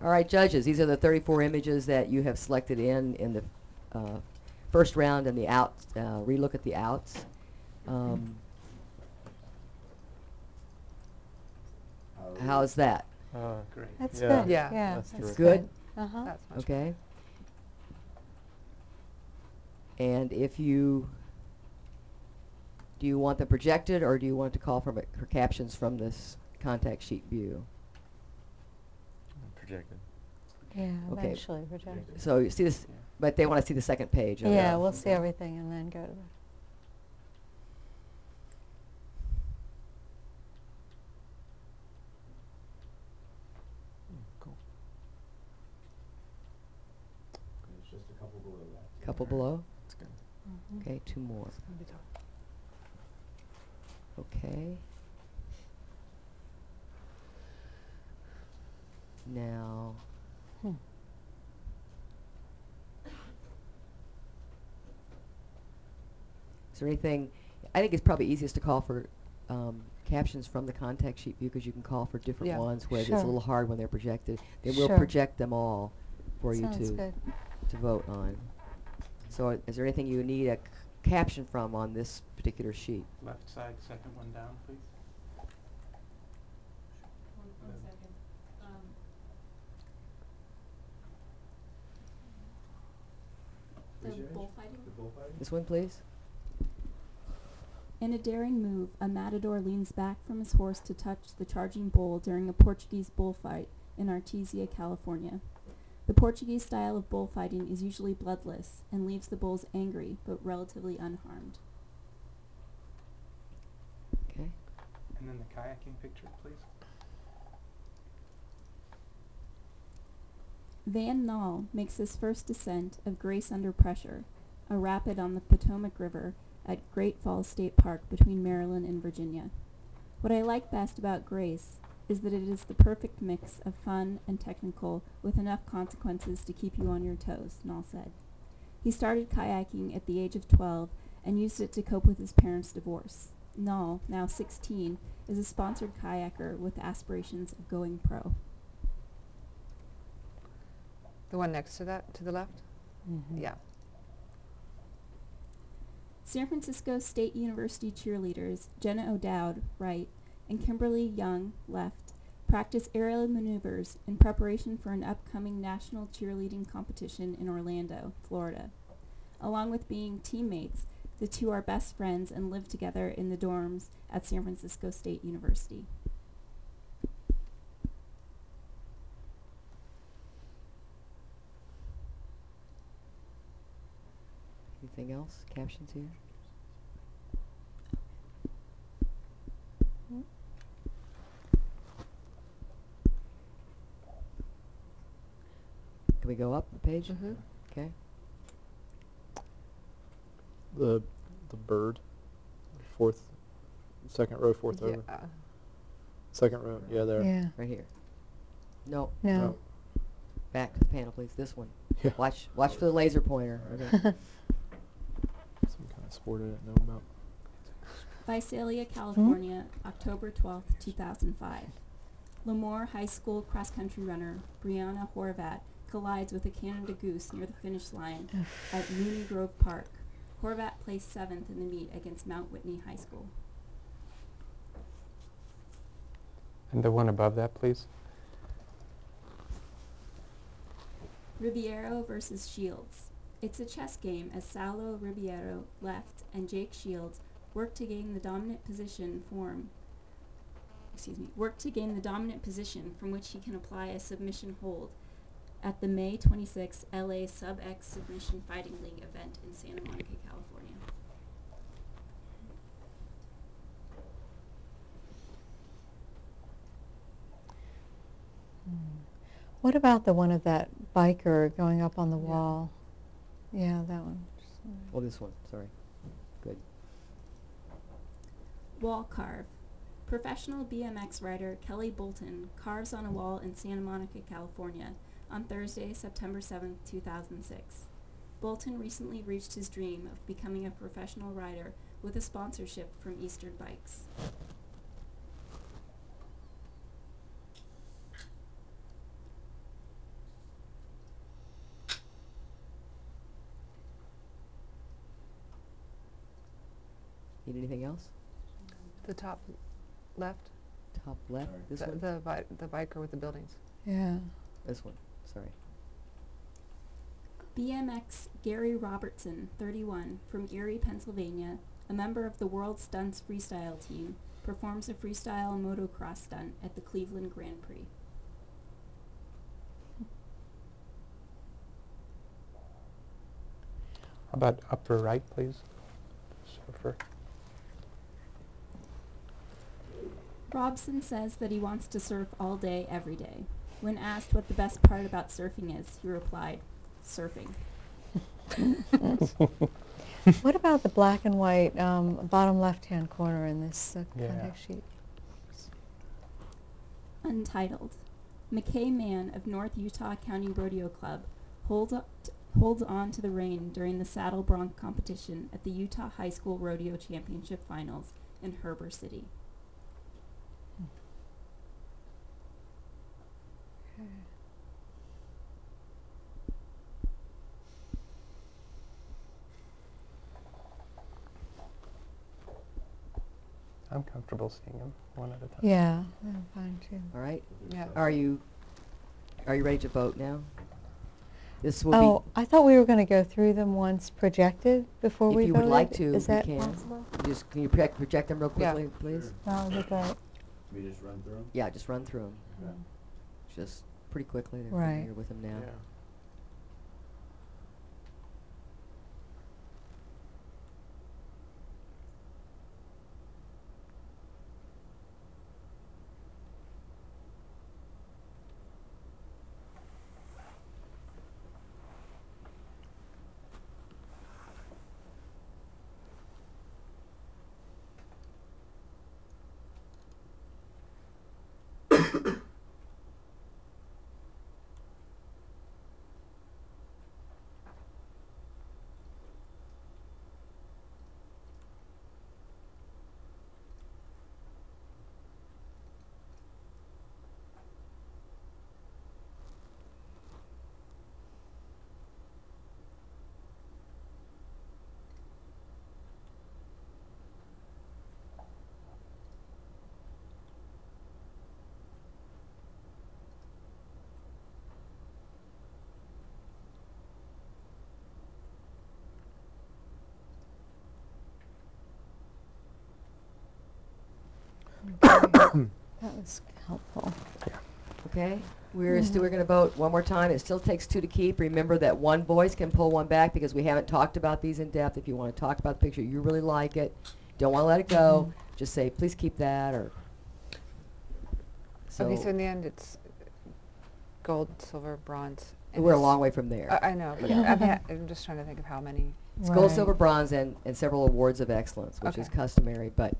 All right, judges, these are the 34 images that you have selected in the first round and the outs, relook at the outs. How's that? Oh, great. That's good. Yeah. That's good? Uh-huh. Okay. And if you, do you want them projected or do you want to call for captions from this contact sheet view? Projected. Yeah, okay. Actually projected. So you see this, but they want to see the second page. Yeah, we'll see everything and then go to that. Couple below? That's good. Okay, two more. Okay. Now. Is there anything? I think it's probably easiest to call for captions from the contact sheet view because you can call for different ones where it's a little hard when they're projected. They will project them all for you to vote on. So is there anything you need a caption from on this particular sheet? Left side, second one down, please. One second. The bullfighting? This one, please. In a daring move, a matador leans back from his horse to touch the charging bull during a Portuguese bullfight in Artesia, California. The Portuguese style of bullfighting is usually bloodless and leaves the bulls angry, but relatively unharmed. Okay. And then the kayaking picture, please. Van Nall makes his first descent of Grace Under Pressure, a rapid on the Potomac River at Great Falls State Park between Maryland and Virginia. What I like best about Grace is that it is the perfect mix of fun and technical with enough consequences to keep you on your toes, Nall said. He started kayaking at the age of 12 and used it to cope with his parents' divorce. Nall, now 16, is a sponsored kayaker with aspirations of going pro. The one next to that, to the left? Mm-hmm. Yeah. San Francisco State University cheerleaders Jenna O'Dowd, right, and Kimberly Young, left, practice aerial maneuvers in preparation for an upcoming national cheerleading competition in Orlando, Florida. Along with being teammates, the two are best friends and live together in the dorms at San Francisco State University. Anything else? Captions here? Can we go up the page? Mm-hmm. Okay. The bird, fourth, second row, fourth over. Second row, there. Yeah. Right here. No. No. No. Back to the panel, please. This one. Yeah. Watch for the laser pointer. Okay. Some kind of sport I didn't know about. Visalia, California, October 12, 2005. Lemoore High School cross-country runner Brianna Horvat collides with a Canada Goose near the finish line at Mooney Grove Park. Horvat placed 7th in the meet against Mount Whitney High School. And the one above that, please. Ribeiro versus Shields. It's a chess game as Saulo Ribeiro, left, and Jake Shields work to gain the dominant position from which he can apply a submission hold at the May 26 LA Sub-X Submission Fighting League event in Santa Monica, California. What about the one of that biker going up on the wall? Yeah, that one. Oh, this one, sorry. Good. Wall carve. Professional BMX rider Kelly Bolton carves on a wall in Santa Monica, California on Thursday, September 7, 2006. Bolton recently reached his dream of becoming a professional rider with a sponsorship from Eastern Bikes. Need anything else? The top left. Top left? Sorry. This one? The biker with the buildings. Yeah. This one. Sorry. BMX Gary Robertson, 31, from Erie, Pennsylvania, a member of the World Stunts Freestyle Team, performs a freestyle motocross stunt at the Cleveland Grand Prix. How about upper right, please? Surfer. Robson says that he wants to surf all day, every day. When asked what the best part about surfing is, he replied, surfing. What about the black and white bottom left-hand corner in this contact sheet? Untitled. McKay Mann of North Utah County Rodeo Club holds on to the rein during the saddle bronc competition at the Utah High School Rodeo Championship Finals in Herber City. I'm comfortable seeing them one at a time. Yeah, I'm fine too. All right. Yeah. Are you ready to vote now? This will be. I thought we were going to go through them once projected before we voted. If you would like to, is that possible? Just can you project them real quickly, please? That'll be great. We just run through them. Yeah, just run through them. Yeah. Just pretty quickly. They're familiar with them now. Yeah. That was helpful. Yeah. Okay, we're going to vote one more time. It still takes two to keep. Remember that one voice can pull one back because we haven't talked about these in depth. If you want to talk about the picture, you really like it, don't want to let it go, just say, please keep that. Or so. Okay, so in the end, it's gold, silver, bronze. And we're a long way from there. I know, but I'm just trying to think of how many. It's gold, silver, bronze, and several awards of excellence, which is customary, but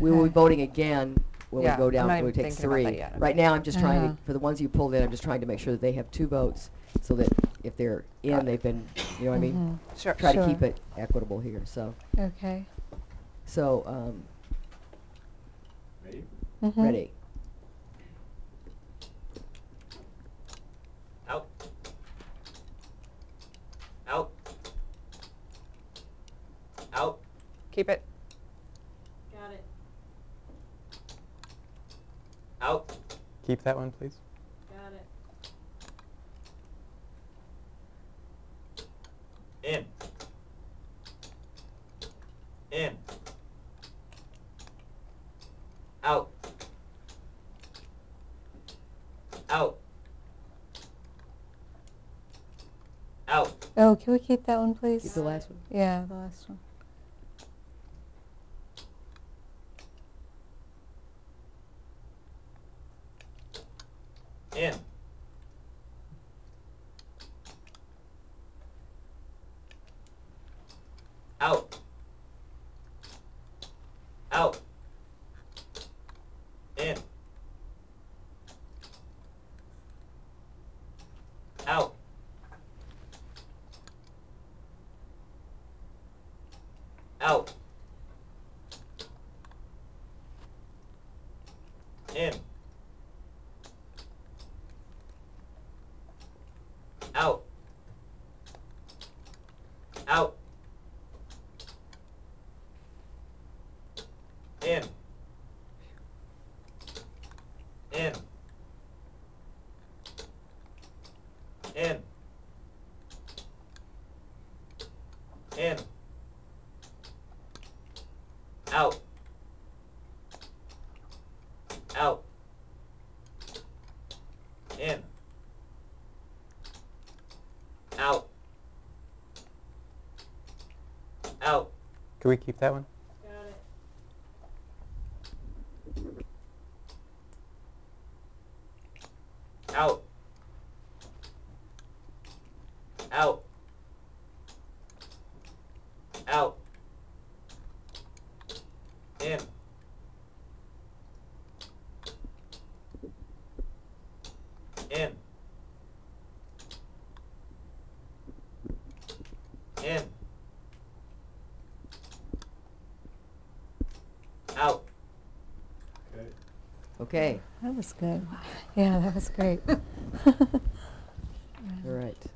we will be voting again when we go down and we take three. Right now I'm just trying to, for the ones you pulled in, I'm just trying to make sure that they have two votes so that if they're in, they've been, you know what I mean? Sure. Try to keep it equitable here, so. Okay. So, ready? Ready. Out. Out. Out. Keep it. Out. Keep that one, please. Got it. In. In. Out. Out. Out. Oh, can we keep that one, please? Keep the last one. Yeah, the last one. In. Out. Out. In. Out. Out. In. Out. Out. In. Out. Out. In. Out. Out. Can we keep that one? Out. Out. Out. In. In. In. Out. Okay. That was good. Yeah, that was great. All right.